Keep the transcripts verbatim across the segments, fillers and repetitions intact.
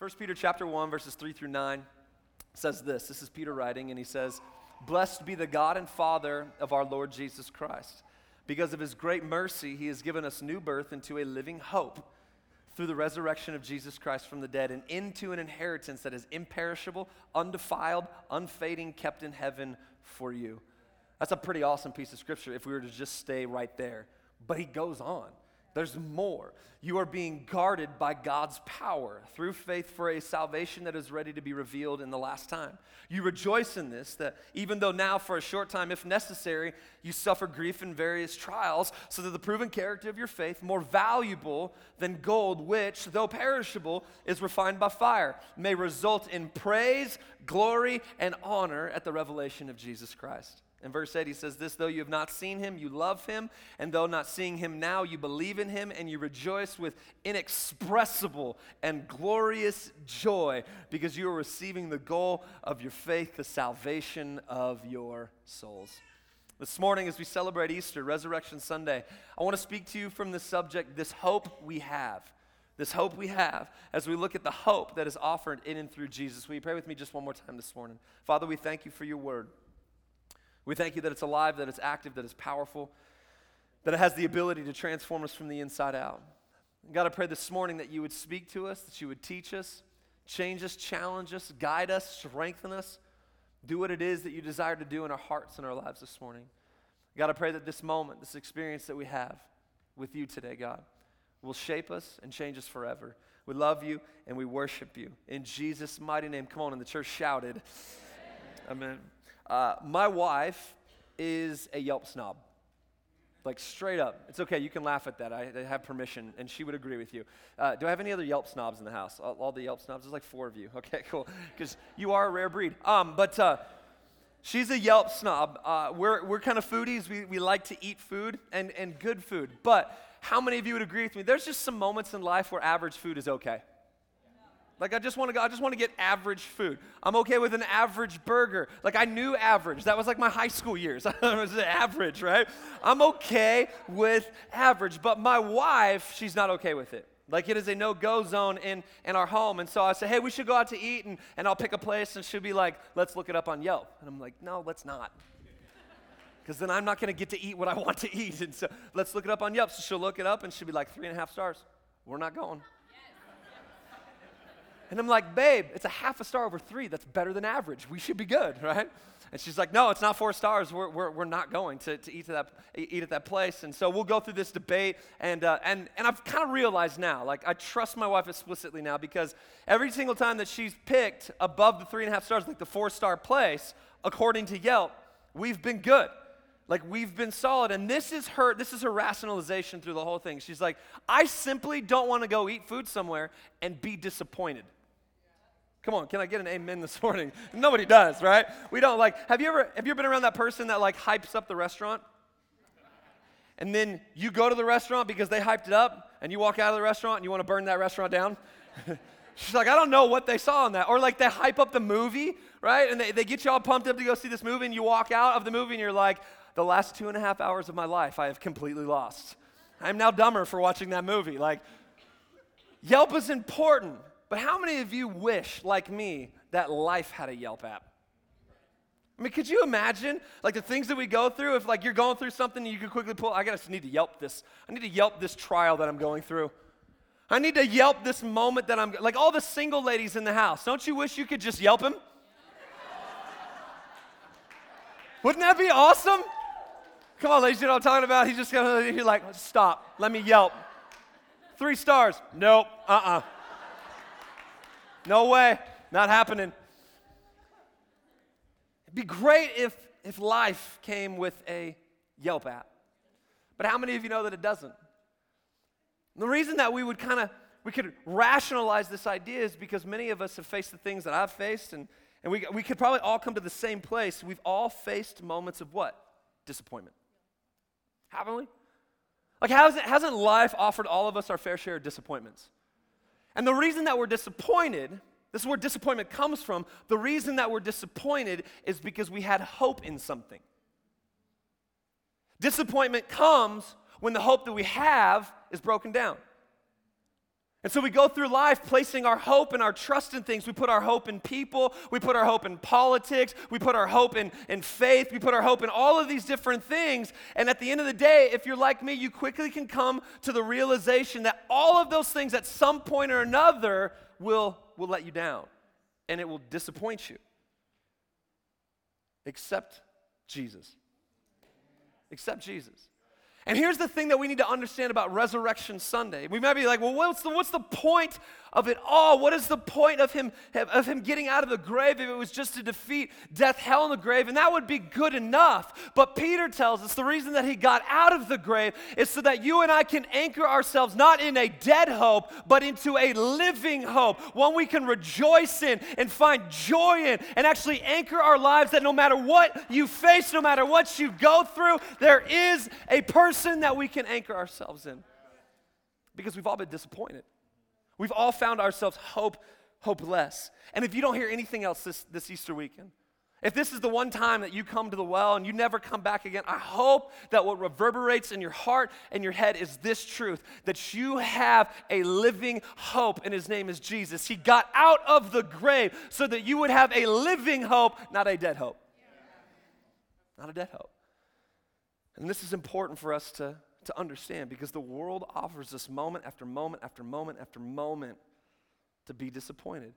First Peter chapter one, verses three through nine says this. This is Peter writing, and he says, "Blessed be the God and Father of our Lord Jesus Christ. Because of his great mercy, he has given us new birth into a living hope through the resurrection of Jesus Christ from the dead and into an inheritance that is imperishable, undefiled, unfading, kept in heaven for you." That's a pretty awesome piece of scripture if we were to just stay right there. But he goes on. There's more. "You are being guarded by God's power through faith for a salvation that is ready to be revealed in the last time. You rejoice in this, that even though now for a short time, if necessary, you suffer grief in various trials, so that the proven character of your faith, more valuable than gold, which, though perishable, is refined by fire, may result in praise, glory, and honor at the revelation of Jesus Christ." In verse eight, he says this, "Though you have not seen him, you love him, and though not seeing him now, you believe in him, and you rejoice with inexpressible and glorious joy, because you are receiving the goal of your faith, the salvation of your souls." This morning, as we celebrate Easter, Resurrection Sunday, I want to speak to you from the subject, this hope we have. This hope we have as we look at the hope that is offered in and through Jesus. Will you pray with me just one more time this morning? Father, we thank you for your word. We thank you that it's alive, that it's active, that it's powerful, that it has the ability to transform us from the inside out. God, I pray this morning that you would speak to us, that you would teach us, change us, challenge us, guide us, strengthen us, do what it is that you desire to do in our hearts and our lives this morning. God, I pray that this moment, this experience that we have with you today, God, will shape us and change us forever. We love you and we worship you. In Jesus' mighty name, come on, and the church shouted, amen. Amen. Uh, my wife is a Yelp snob, like straight up. It's okay, you can laugh at that. I, I have permission, and she would agree with you. Uh, do I have any other Yelp snobs in the house? All, all the Yelp snobs? There's like four of you. Okay, cool, because you are a rare breed. Um, but uh, she's a Yelp snob. Uh, we're we're kind of foodies. We we like to eat food and and good food. But how many of you would agree with me? There's just some moments in life where average food is okay. Like, I just want to go, I just want to get average food. I'm okay with an average burger. Like, I knew average. That was like my high school years. It was average, right? I'm okay with average. But my wife, she's not okay with it. Like, it is a no-go zone in, in our home. And so I say, hey, we should go out to eat, and, and I'll pick a place, and she'll be like, let's look it up on Yelp. And I'm like, no, let's not. Because then I'm not going to get to eat what I want to eat. And so let's look it up on Yelp. So she'll look it up, and she'll be like, three and a half stars. We're not going. And I'm like, babe, it's a half a star over three. That's better than average. We should be good, right? And she's like, no, it's not four stars. We're we're, we're not going to, to eat to that eat at that place. And so we'll go through this debate. And uh, and and I've kind of realized now, like I trust my wife explicitly now, because every single time that she's picked above the three and a half stars, like the four star place, according to Yelp, we've been good. Like, we've been solid, and this is her this is her rationalization through the whole thing. She's like, I simply don't want to go eat food somewhere and be disappointed. Come on, can I get an amen this morning? Nobody does, right? We don't like, have you ever have you ever been around that person that like hypes up the restaurant? And then you go to the restaurant because they hyped it up, and you walk out of the restaurant and you want to burn that restaurant down? She's like, I don't know what they saw in that. Or like they hype up the movie, right? And they, they get you all pumped up to go see this movie, and you walk out of the movie and you're like, the last two and a half hours of my life I have completely lost. I'm now dumber for watching that movie. Like, Yelp is important. But how many of you wish, like me, that life had a Yelp app? I mean, could you imagine, like, the things that we go through? If, like, you're going through something, you could quickly pull, I gotta need to Yelp this. I need to Yelp this trial that I'm going through. I need to Yelp this moment that I'm, like, all the single ladies in the house. Don't you wish you could just Yelp him? Wouldn't that be awesome? Come on, ladies, you know what I'm talking about? He's just going to, like, stop, let me Yelp. Three stars. Nope, uh-uh. No way, not happening. It'd be great if, if life came with a Yelp app. But how many of you know that it doesn't? And the reason that we would kind of, we could rationalize this idea is because many of us have faced the things that I've faced, and, and we, we could probably all come to the same place. We've all faced moments of what? Disappointment. Haven't we? Like, hasn't, hasn't life offered all of us our fair share of disappointments? And the reason that we're disappointed, this is where disappointment comes from, the reason that we're disappointed is because we had hope in something. Disappointment comes when the hope that we have is broken down. And so we go through life placing our hope and our trust in things. We put our hope in people. We put our hope in politics. We put our hope in, in faith. We put our hope in all of these different things. And at the end of the day, if you're like me, you quickly can come to the realization that all of those things at some point or another will, will let you down. And it will disappoint you. Except Jesus. Except Jesus. And here's the thing that we need to understand about Resurrection Sunday. We might be like, well, what's the, what's the point of it all? What is the point of him, of him getting out of the grave if it was just to defeat death, hell, and the grave? And that would be good enough. But Peter tells us the reason that he got out of the grave is so that you and I can anchor ourselves not in a dead hope, but into a living hope, one we can rejoice in and find joy in, and actually anchor our lives that no matter what you face, no matter what you go through, there is a person that we can anchor ourselves in, because we've all been disappointed. We've all found ourselves hope, hopeless. And if you don't hear anything else this, this Easter weekend, if this is the one time that you come to the well and you never come back again, I hope that what reverberates in your heart and your head is this truth, that you have a living hope, and his name is Jesus. He got out of the grave so that you would have a living hope, not a dead hope. Not a dead hope. And this is important for us to, to understand, because the world offers us moment after moment after moment after moment to be disappointed.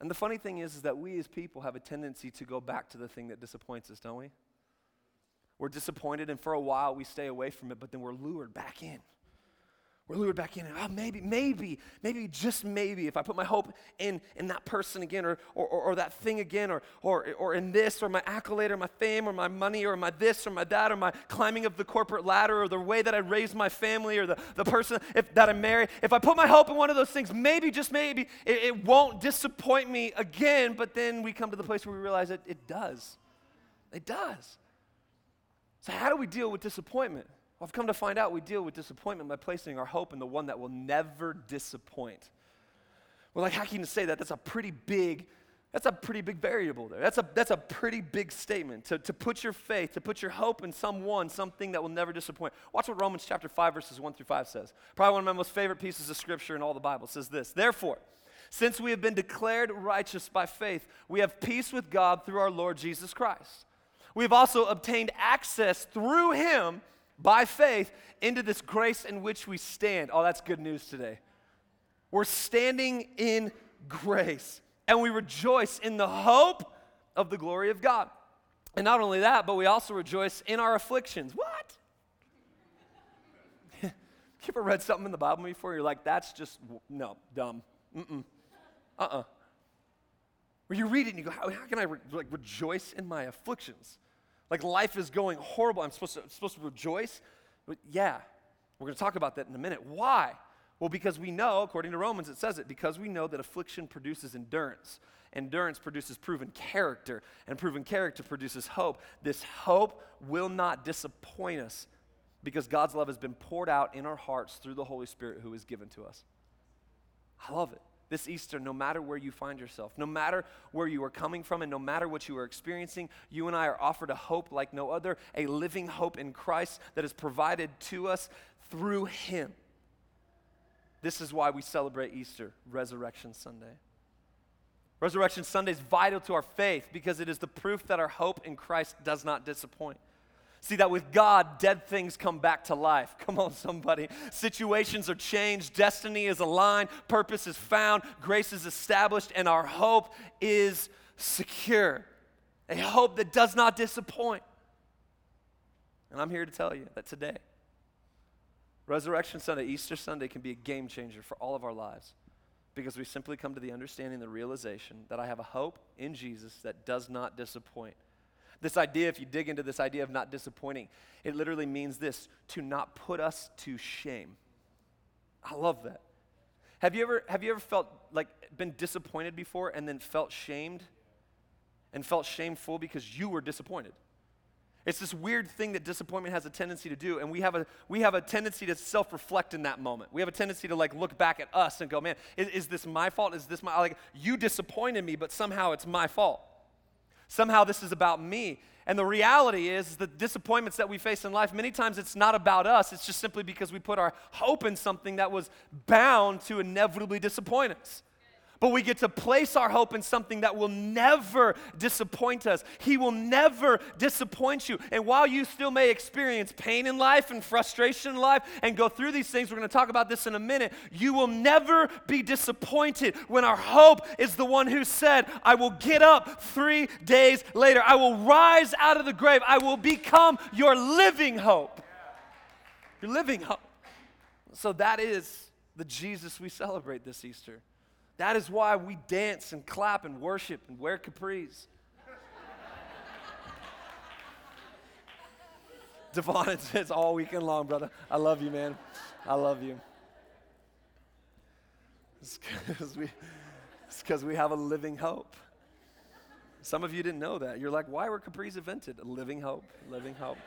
And the funny thing is, is that we as people have a tendency to go back to the thing that disappoints us, don't we? We're disappointed, and for a while we stay away from it, but then we're lured back in. We're lured back in, and oh, maybe, maybe, maybe, just maybe, if I put my hope in in that person again, or or, or, or that thing again, or, or or in this, or my accolade, or my fame, or my money, or my this, or my that, or my climbing of the corporate ladder, or the way that I raise my family, or the, the person if, that I marry. If I put my hope in one of those things, maybe, just maybe, it, it won't disappoint me again, but then we come to the place where we realize that it does. It does. So how do we deal with disappointment? I've come to find out we deal with disappointment by placing our hope in the one that will never disappoint. Well, like, how can you say that? That's a pretty big, that's a pretty big variable there. That's a that's a pretty big statement. To, to put your faith, to put your hope in someone, something that will never disappoint. Watch what Romans chapter five, verses one through five says. Probably one of my most favorite pieces of scripture in all the Bible. It says this: therefore, since we have been declared righteous by faith, we have peace with God through our Lord Jesus Christ. We have also obtained access through him by faith into this grace in which we stand. Oh, that's good news today. We're standing in grace, and we rejoice in the hope of the glory of God. And not only that, but we also rejoice in our afflictions. What? You ever read something in the Bible before? You're like, that's just, no, dumb. Mm-mm. Uh-uh. Where you read it and you go, how, how can I re- like rejoice in my afflictions? Like, life is going horrible. I'm supposed to, I'm supposed to rejoice? But yeah, we're going to talk about that in a minute. Why? Well, because we know, according to Romans, it says it, because we know that affliction produces endurance. Endurance produces proven character, and proven character produces hope. This hope will not disappoint us, because God's love has been poured out in our hearts through the Holy Spirit who is given to us. I love it. This Easter, no matter where you find yourself, no matter where you are coming from, and no matter what you are experiencing, you and I are offered a hope like no other, a living hope in Christ that is provided to us through him. This is why we celebrate Easter, Resurrection Sunday. Resurrection Sunday is vital to our faith because it is the proof that our hope in Christ does not disappoint. See, that with God, dead things come back to life. Come on, somebody. Situations are changed. Destiny is aligned. Purpose is found. Grace is established. And our hope is secure. A hope that does not disappoint. And I'm here to tell you that today, Resurrection Sunday, Easter Sunday, can be a game changer for all of our lives, because we simply come to the understanding, the realization that I have a hope in Jesus that does not disappoint. This idea, if you dig into this idea of not disappointing, it literally means this: to not put us to shame. I love that. Have you ever have you ever felt like been disappointed before and then felt shamed and felt shameful because you were disappointed? It's this weird thing that disappointment has a tendency to do, and we have a we have a tendency to self-reflect in that moment. We have a tendency to like look back at us and go, man, is, is this my fault? Is this my, like, you disappointed me, but somehow it's my fault. Somehow this is about me. And the reality is the disappointments that we face in life, many times it's not about us. It's just simply because we put our hope in something that was bound to inevitably disappoint us. But we get to place our hope in something that will never disappoint us. He will never disappoint you. And while you still may experience pain in life and frustration in life and go through these things, we're going to talk about this in a minute, you will never be disappointed when our hope is the one who said, I will get up three days later. I will rise out of the grave. I will become your living hope. Your living hope. So that is the Jesus we celebrate this Easter. That is why we dance and clap and worship and wear capris. Devon, it's, it's all weekend long, brother. I love you, man. I love you. It's because we, it's because we have a living hope. Some of you didn't know that. You're like, why were capris invented? A living hope, living hope.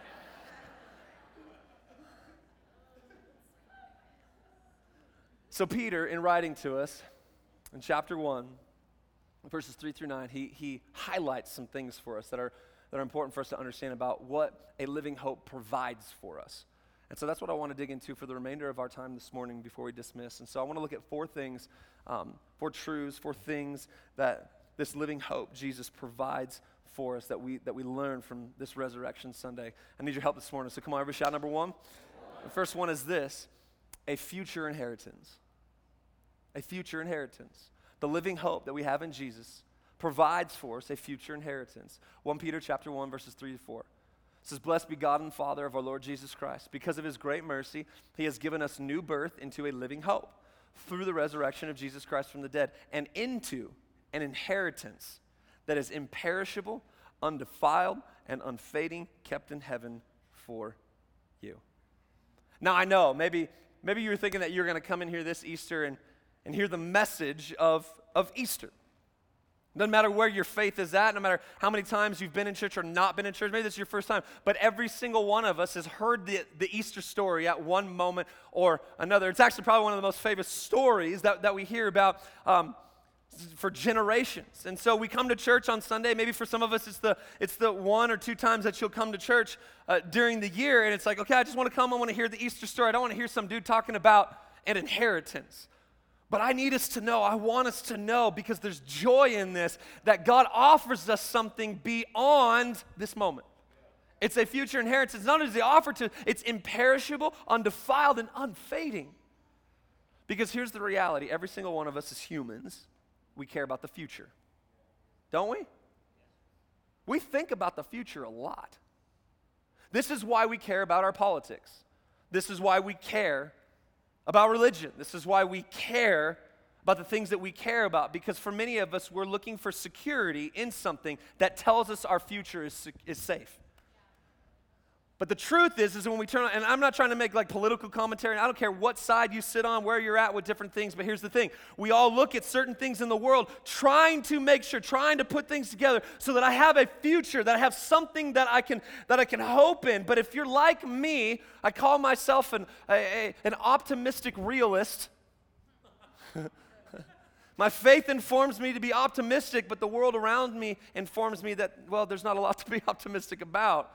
So Peter, in writing to us, in chapter one, verses three through nine, he, he highlights some things for us that are, that are important for us to understand about what a living hope provides for us. And so that's what I want to dig into for the remainder of our time this morning before we dismiss. And so I want to look at four things, um, four truths, four things that this living hope Jesus provides for us that we that we learn from this Resurrection Sunday. I need your help this morning. So come on, everybody shout number one. The first one is this, a future inheritance. A future inheritance. The living hope that we have in Jesus provides for us a future inheritance. First Peter chapter one, verses three to four. It says, blessed be God and Father of our Lord Jesus Christ. Because of his great mercy, he has given us new birth into a living hope through the resurrection of Jesus Christ from the dead and into an inheritance that is imperishable, undefiled, and unfading, kept in heaven for you. Now, I know, maybe, maybe you were thinking that you're going to come in here this Easter and And hear the message of, of Easter. Doesn't matter where your faith is at, no matter how many times you've been in church or not been in church, maybe this is your first time, but every single one of us has heard the, the Easter story at one moment or another. It's actually probably one of the most famous stories that, that we hear about um, for generations. And so we come to church on Sunday. Maybe for some of us it's the it's the one or two times that you'll come to church uh, during the year, and it's like, okay, I just want to come, I want to hear the Easter story. I don't want to hear some dude talking about an inheritance. But I need us to know, I want us to know, because there's joy in this, that God offers us something beyond this moment. It's a future inheritance. Not only does he offer to, it's imperishable, undefiled, and unfading. Because here's the reality. Every single one of us as humans, we care about the future. Don't we? We think about the future a lot. This is why we care about our politics. This is why we care about religion. This is why we care about the things that we care about, because for many of us, we're looking for security in something that tells us our future is, is safe. But the truth is, is when we turn on, and I'm not trying to make like political commentary, I don't care what side you sit on, where you're at with different things, but here's the thing. We all look at certain things in the world, trying to make sure, trying to put things together so that I have a future, that I have something that I can that I can hope in. But if you're like me, I call myself an, a, a, an optimistic realist. My faith informs me to be optimistic, but the world around me informs me that, well, there's not a lot to be optimistic about.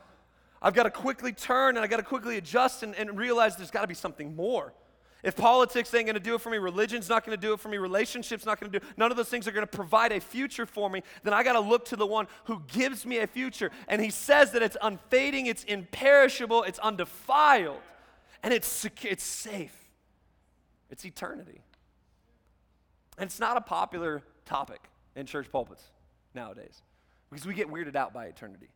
I've got to quickly turn, and I've got to quickly adjust and, and realize there's got to be something more. If politics ain't going to do it for me, religion's not going to do it for me, relationships not going to do it, none of those things are going to provide a future for me, then I got to look to the one who gives me a future. And he says that it's unfading, it's imperishable, it's undefiled, and it's sec- it's safe. It's eternity. And it's not a popular topic in church pulpits nowadays because we get weirded out by eternity.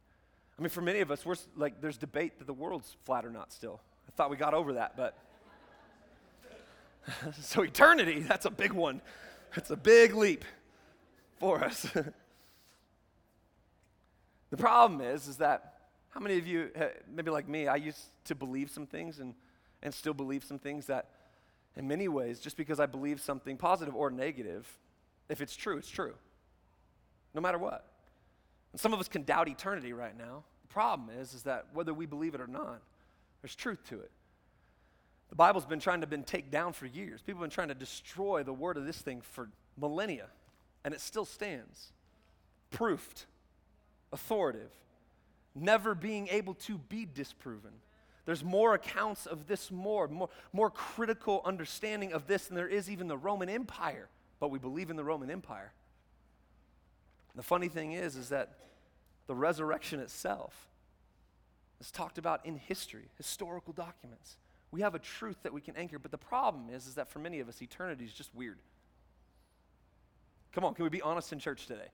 I mean, for many of us, we're like, there's debate that the world's flat or not still. I thought we got over that, but. So eternity, that's a big one. That's a big leap for us. The problem is, is that how many of you, maybe like me, I used to believe some things and, and still believe some things that in many ways, just because I believe something positive or negative, if it's true, it's true. No matter what. And some of us can doubt eternity right now. The problem is, is that whether we believe it or not, there's truth to it. The Bible's been trying to been take down for years. People have been trying to destroy the word of this thing for millennia, and it still stands. Proofed, authoritative. never being able to be disproven. There's more accounts of this, more, more, more critical understanding of this than there is even the Roman Empire. But we believe in the Roman Empire. And the funny thing is, is that the resurrection itself is talked about in history, historical documents. We have a truth that we can anchor, but the problem is, is that for many of us, eternity is just weird. Come on, can we be honest in church today?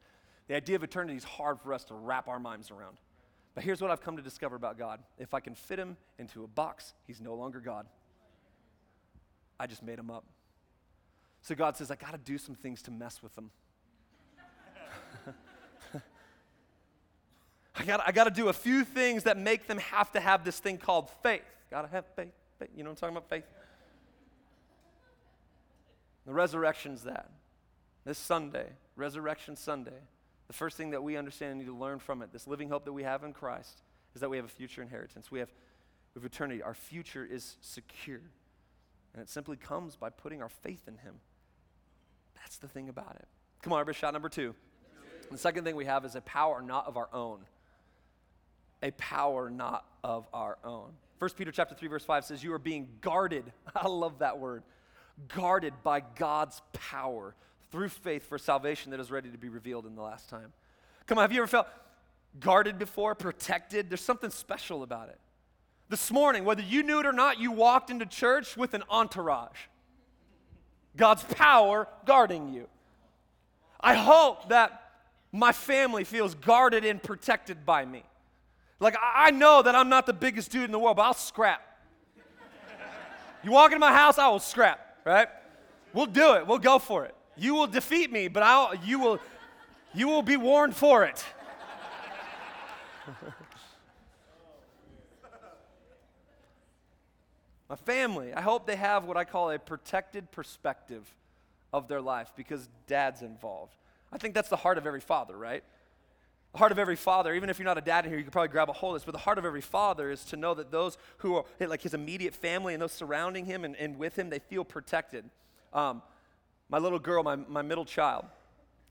The idea of eternity is hard for us to wrap our minds around. But here's what I've come to discover about God. If I can fit him into a box, he's no longer God. I just made him up. So God says, I got to do some things to mess with him. I got I got to do a few things that make them have to have this thing called faith. Got to have faith, faith. You know what I'm talking about, faith? The resurrection's that. This Sunday, Resurrection Sunday, the first thing that we understand and need to learn from it, this living hope that we have in Christ, is that we have a future inheritance. We have, we have eternity. Our future is secure. And it simply comes by putting our faith in him. That's the thing about it. Come on, everybody, shot number two. The second thing we have is a power not of our own. A power not of our own. First Peter chapter three, verse five says, you are being guarded. I love that word. Guarded by God's power through faith for salvation that is ready to be revealed in the last time. Come on, have you ever felt guarded before, protected? There's something special about it. This morning, whether you knew it or not, you walked into church with an entourage. God's power guarding you. I hope that my family feels guarded and protected by me. Like, I know that I'm not the biggest dude in the world, but I'll scrap. You walk into my house, I will scrap, right? We'll do it. We'll go for it. You will defeat me, but I'll, you will, you will be warned for it. My family, I hope they have what I call a protected perspective of their life because dad's involved. I think that's the heart of every father, right? The heart of every father, even if you're not a dad in here, you could probably grab a hold of this, but the heart of every father is to know that those who are, like his immediate family and those surrounding him and, and with him, they feel protected. Um, my little girl, my, my middle child,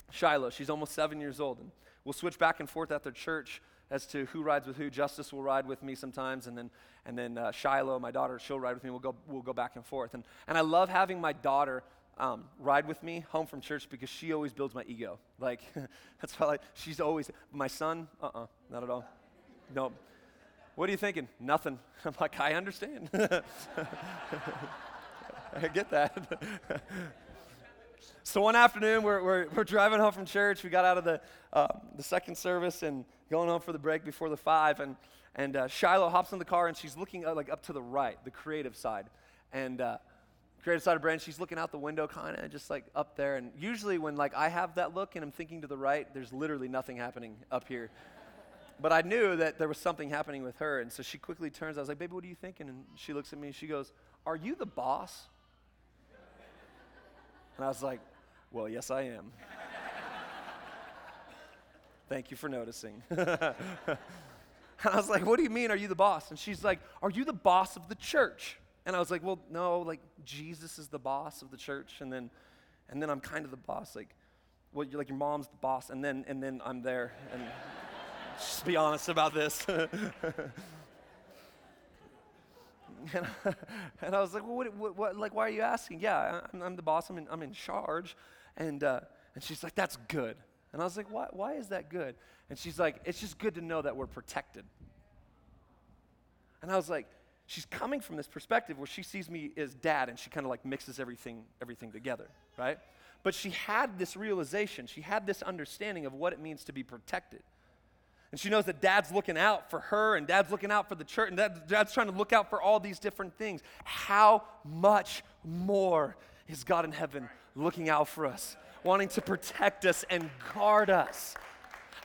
Shiloh, she's almost seven years old, and we'll switch back and forth at their church as to who rides with who. Justice will ride with me sometimes, and then and then uh, Shiloh, my daughter, she'll ride with me. We'll go we'll go back and forth, and and I love having my daughter um, ride with me home from church because she always builds my ego. Like that's why like, she's always my son. Uh uh-uh, uh, not at all. Nope. What are you thinking? Nothing. I'm like, I understand. I get that. So one afternoon, we're, we're we're driving home from church. We got out of the uh, the second service and going home for the break before the five, and and uh, Shiloh hops in the car and she's looking uh, like up to the right, the creative side, and uh, creative side of brand. She's looking out the window, kind of just like up there. And usually, when like I have that look and I'm thinking to the right, there's literally nothing happening up here. But I knew that there was something happening with her, and so she quickly turns. I was like, "Baby, what are you thinking?" And she looks at me and she goes, "Are you the boss?" And I was like, well, yes, I am. Thank you for noticing. And I was like, what do you mean, are you the boss? And she's like, are you the boss of the church? And I was like, well, no, like, Jesus is the boss of the church. And then and then I'm kind of the boss. Like, well, you're like, your mom's the boss. And then and then I'm there. And just be honest about this. And I, and I was like, well, what, what, what, like, why are you asking? Yeah, I'm, I'm the boss. I'm in, I'm in charge. And uh, and she's like, that's good. And I was like, why, why is that good? And she's like, it's just good to know that we're protected. And I was like, she's coming from this perspective where she sees me as dad, and she kind of like mixes everything, everything together, right? But she had this realization. She had this understanding of what it means to be protected. And she knows that dad's looking out for her, and dad's looking out for the church, and dad, dad's trying to look out for all these different things. How much more is God in heaven looking out for us, wanting to protect us and guard us?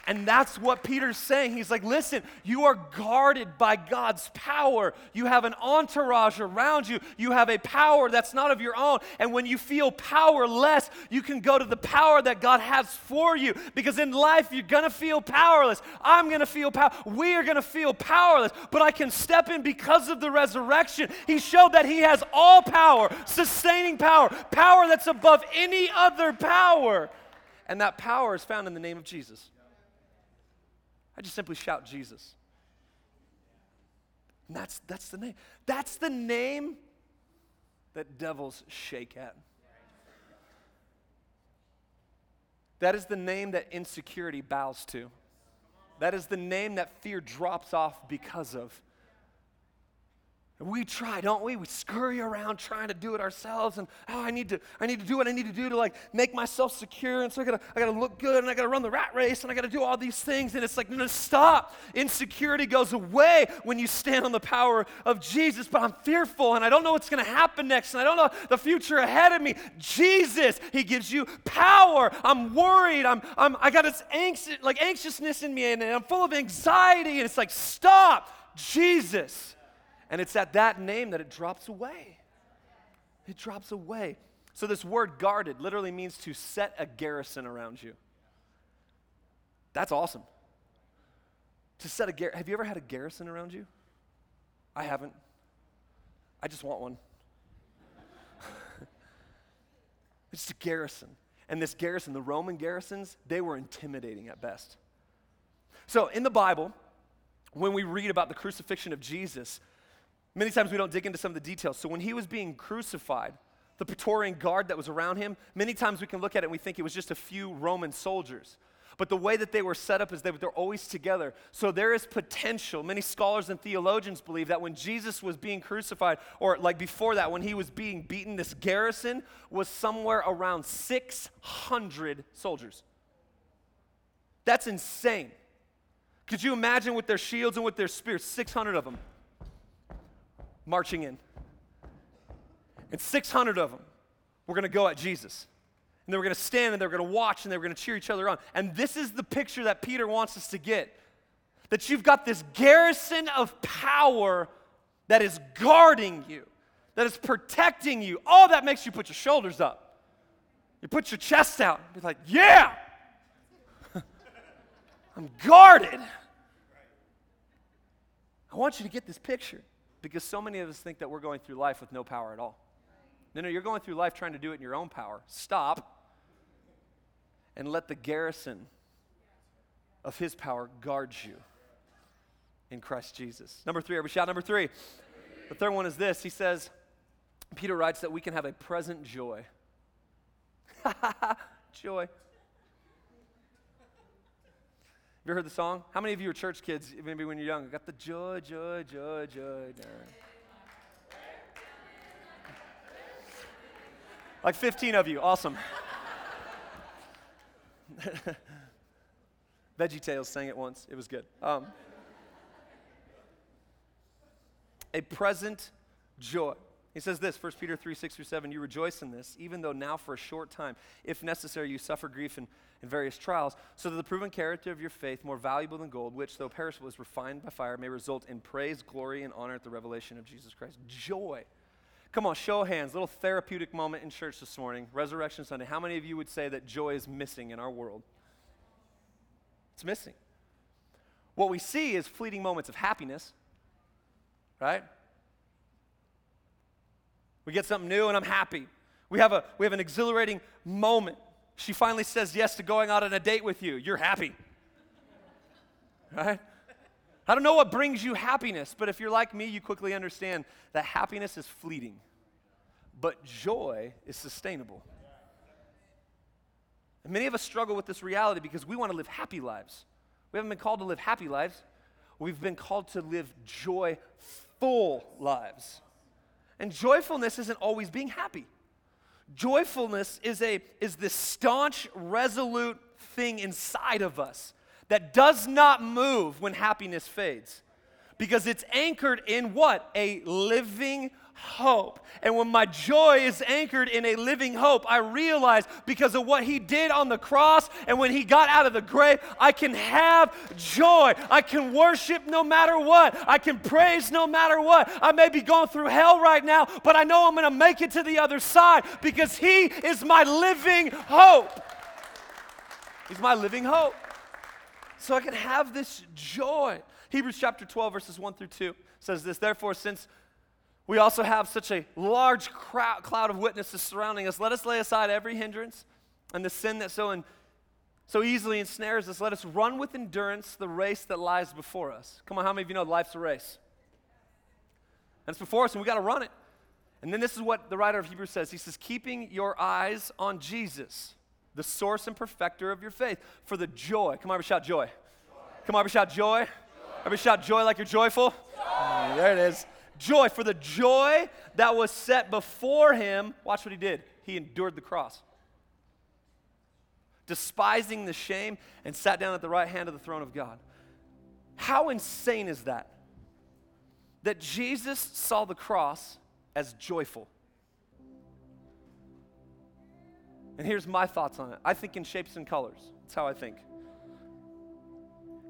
And that's what Peter's saying. He's like, listen, you are guarded by God's power. You have an entourage around you. You have a power that's not of your own. And when you feel powerless, you can go to the power that God has for you. Because in life, you're going to feel powerless. I'm going to feel powerless. We are going to feel powerless. But I can step in because of the resurrection. He showed that he has all power, sustaining power, power that's above any other power. And that power is found in the name of Jesus. I just simply shout Jesus. And that's, that's the name. That's the name that devils shake at. That is the name that insecurity bows to. That is the name that fear drops off because of. And we try, don't we? We scurry around trying to do it ourselves, and oh, I need to, I need to do what I need to do to like make myself secure, and so I gotta, I gotta look good, and I gotta run the rat race, and I gotta do all these things, and it's like, no, stop. Insecurity goes away when you stand on the power of Jesus. But I'm fearful, and I don't know what's gonna happen next, and I don't know the future ahead of me. Jesus, He gives you power. I'm worried. I'm, I'm, I got this anxious, like anxiousness in me, and I'm full of anxiety, and it's like, stop, Jesus. And it's at that name that it drops away. It drops away. So this word guarded literally means to set a garrison around you. That's awesome. To set a gar- Have you ever had a garrison around you? I haven't. I just want one. It's a garrison. And this garrison, the Roman garrisons, they were intimidating at best. So in the Bible, when we read about the crucifixion of Jesus, many times we don't dig into some of the details. So when He was being crucified, the Praetorian guard that was around Him, many times we can look at it and we think it was just a few Roman soldiers. But the way that they were set up is they were always together. So there is potential. Many scholars and theologians believe that when Jesus was being crucified, or like before that, when He was being beaten, this garrison was somewhere around six hundred soldiers. That's insane. Could you imagine with their shields and with their spears, six hundred of them marching in. And six hundred of them were going to go at Jesus. And they were going to stand and they were going to watch and they were going to cheer each other on. And this is the picture that Peter wants us to get. That you've got this garrison of power that is guarding you, that is protecting you. All that makes you put your shoulders up. You put your chest out and be like, yeah! I'm guarded. I want you to get this picture. Because so many of us think that we're going through life with no power at all. No, no, you're going through life trying to do it in your own power. Stop and let the garrison of His power guard you in Christ Jesus. Number three, everybody shout number three. The third one is this. He says, Peter writes that we can have a present joy. Joy. Have you ever heard the song? How many of you are church kids, maybe when you're young? Got the joy, joy, joy, joy. Like fifteen of you. Awesome. VeggieTales sang it once. It was good. Um, a present joy. He says this, First Peter three, six through seven, you rejoice in this, even though now for a short time, if necessary, you suffer grief and, and various trials, so that the proven character of your faith, more valuable than gold, which, though perishable, is refined by fire, may result in praise, glory, and honor at the revelation of Jesus Christ. Joy. Come on, show of hands, little therapeutic moment in church this morning, Resurrection Sunday. How many of you would say that joy is missing in our world? It's missing. What we see is fleeting moments of happiness, right? We get something new and I'm happy. We have a we have an exhilarating moment. She finally says yes to going out on a date with you. You're happy. Right? I don't know what brings you happiness, but if you're like me, you quickly understand that happiness is fleeting. But joy is sustainable. And many of us struggle with this reality because we want to live happy lives. We haven't been called to live happy lives. We've been called to live joyful lives. And joyfulness isn't always being happy. Joyfulness is a is this staunch, resolute thing inside of us that does not move when happiness fades. Because it's anchored in what? A living hope. And when my joy is anchored in a living hope, I realize because of what He did on the cross and when He got out of the grave, I can have joy. I can worship no matter what. I can praise no matter what. I may be going through hell right now, but I know I'm going to make it to the other side because He is my living hope. He's my living hope. So I can have this joy. Hebrews chapter twelve, verses one through two says this, therefore, since we also have such a large crowd, cloud of witnesses surrounding us, let us lay aside every hindrance and the sin that so, in, so easily ensnares us. Let us run with endurance the race that lies before us. Come on, how many of you know life's a race? That's before us, and we got to run it. And then this is what the writer of Hebrews says. He says, keeping your eyes on Jesus, the source and perfecter of your faith, for the joy. Come on, everybody shout joy. joy. Come on, everybody shout joy. joy. Everybody shout joy like you're joyful. Joy. Oh, there it is. Joy, for the joy that was set before him. Watch what he did. He endured the cross, despising the shame, and sat down at the right hand of the throne of God. How insane is that? That Jesus saw the cross as joyful. And here's my thoughts on it. I think in shapes and colors. That's how I think.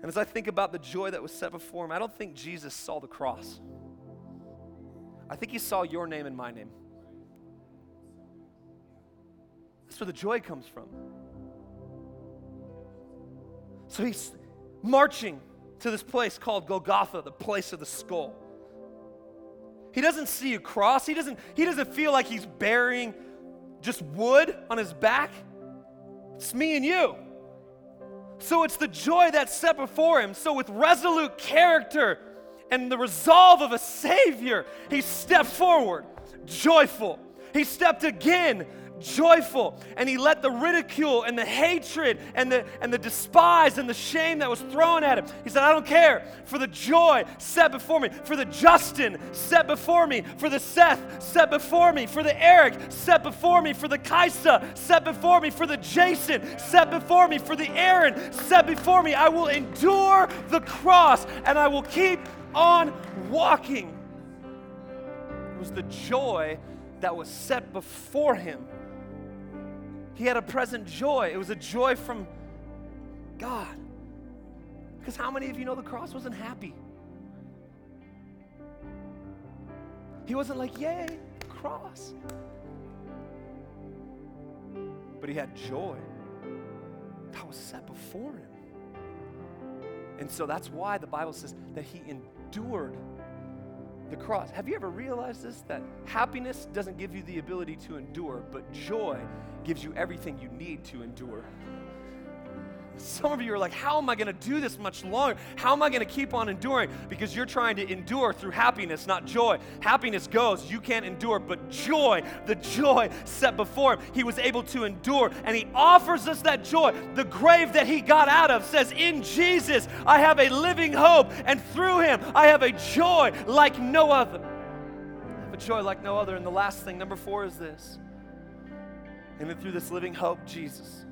And as I think about the joy that was set before him, I don't think Jesus saw the cross. I think he saw your name and my name. That's where the joy comes from. So he's marching to this place called Golgotha, the place of the skull. He doesn't see a cross. He doesn't, he doesn't feel like he's bearing just wood on his back. It's me and you. So it's the joy that's set before him. So with resolute character and the resolve of a Savior, he stepped forward, joyful. He stepped again, joyful, and he let the ridicule and the hatred and the and the despise and the shame that was thrown at him. He said, I don't care, for the joy set before me, for the Justin set before me, for the Seth set before me, for the Eric set before me, for the Kaisa set before me, for the Jason set before me, for the Aaron set before me. I will endure the cross and I will keep on walking. It was the joy that was set before him. He had a present joy. It was a joy from God. Because how many of you know the cross wasn't happy? He wasn't like, yay, cross. But he had joy that was set before him. And so that's why the Bible says that he endured the cross. Have you ever realized this? That happiness doesn't give you the ability to endure, but joy gives you everything you need to endure. Some of you are like, how am I going to do this much longer? How am I going to keep on enduring? Because you're trying to endure through happiness, not joy. Happiness goes, you can't endure, but joy, the joy set before him, he was able to endure, and he offers us that joy. The grave that he got out of says, in Jesus, I have a living hope, and through him, I have a joy like no other. I have a joy like no other. And the last thing, number four, is this. And then through this living hope, Jesus,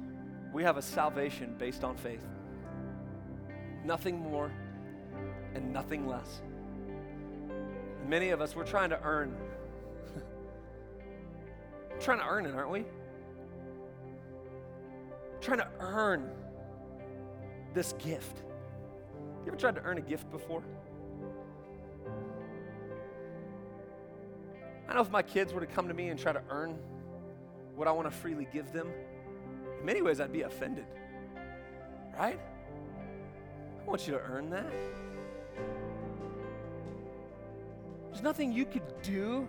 we have a salvation based on faith. Nothing more and nothing less. Many of us, we're trying to earn. We're trying to earn it, aren't we? We're trying to earn this gift. You ever tried to earn a gift before? I know if my kids were to come to me and try to earn what I want to freely give them, in many ways, I'd be offended, right? I want you to earn that. There's nothing you could do.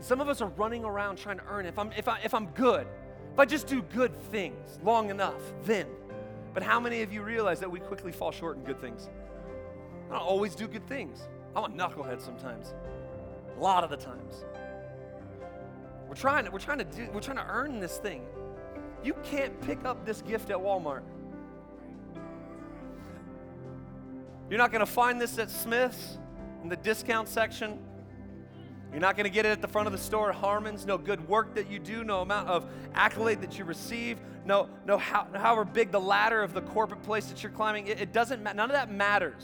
Some of us are running around trying to earn it. If I'm, if I, if I'm good, if I just do good things long enough, then. But how many of you realize that we quickly fall short in good things? I don't always do good things. I'm a knucklehead sometimes, a lot of the times. We're trying, we're trying to do, we're trying to earn this thing. You can't pick up this gift at Walmart. You're not going to find this at Smith's in the discount section. You're not going to get it at the front of the store at Harmon's. No good work that you do, no amount of accolade that you receive, no, no how, however big the ladder of the corporate place that you're climbing, it, it doesn't matter. None of that matters.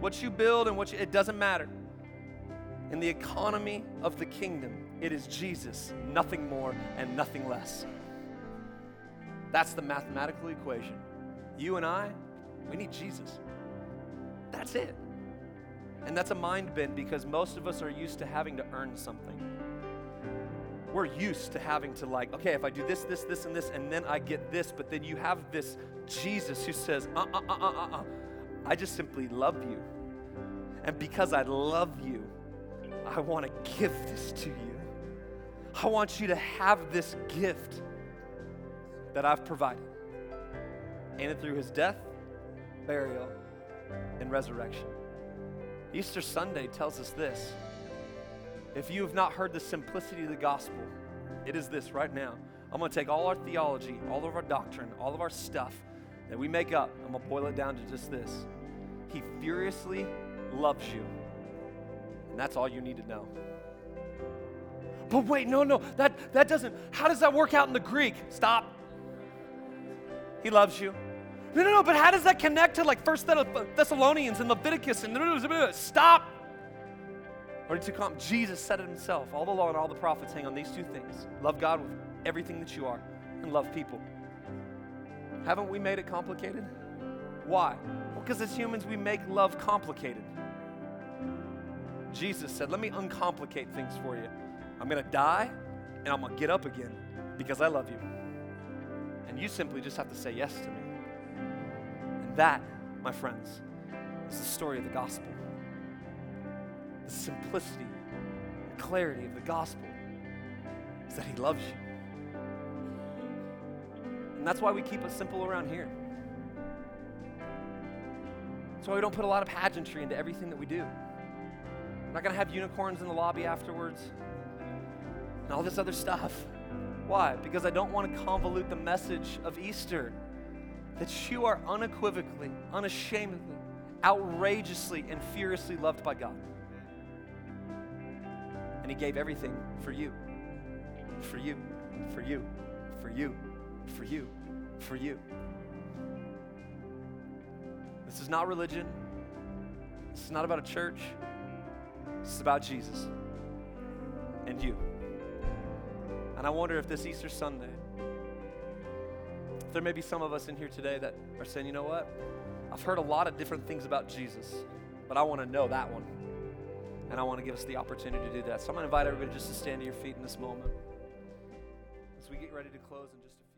What you build and what you, it doesn't matter. In the economy of the kingdom, it is Jesus, nothing more and nothing less. That's the mathematical equation. You and I, we need Jesus. That's it. And that's a mind bend because most of us are used to having to earn something. We're used to having to like, okay, if I do this, this, this, and this, and then I get this, but then you have this Jesus who says, uh, uh, uh, uh, uh, I just simply love you. And because I love you, I want to give this to you. I want you to have this gift that I've provided. And through his death, burial, and resurrection. Easter Sunday tells us this. If you have not heard the simplicity of the gospel, it is this right now. I'm going to take all our theology, all of our doctrine, all of our stuff that we make up, I'm going to boil it down to just this. He furiously loves you. And that's all you need to know. But wait, no, no, that, that doesn't, how does that work out in the Greek? Stop. He loves you. No, no, no, but how does that connect to like First Thessalonians and Leviticus and stop? Or to come, Jesus said it himself. All the law and all the prophets hang on these two things. Love God with everything that you are and love people. Haven't we made it complicated? Why? Well, because as humans, we make love complicated. Jesus said, let me uncomplicate things for you. I'm going to die and I'm going to get up again because I love you. And you simply just have to say yes to me. And that, my friends, is the story of the gospel. The simplicity and clarity of the gospel is that he loves you. And that's why we keep it simple around here. That's why we don't put a lot of pageantry into everything that we do. We're not going to have unicorns in the lobby afterwards and all this other stuff. Why? Because I don't want to convolute the message of Easter, that you are unequivocally, unashamedly, outrageously, and furiously loved by God. And he gave everything for you, for you, for you, for you, for you, for you. This is not religion. This is not about a church. This is about Jesus and you. And I wonder if this Easter Sunday, there may be some of us in here today that are saying, you know what? I've heard a lot of different things about Jesus, but I want to know that one. And I want to give us the opportunity to do that. So I'm going to invite everybody just to stand to your feet in this moment as we get ready to close in just a few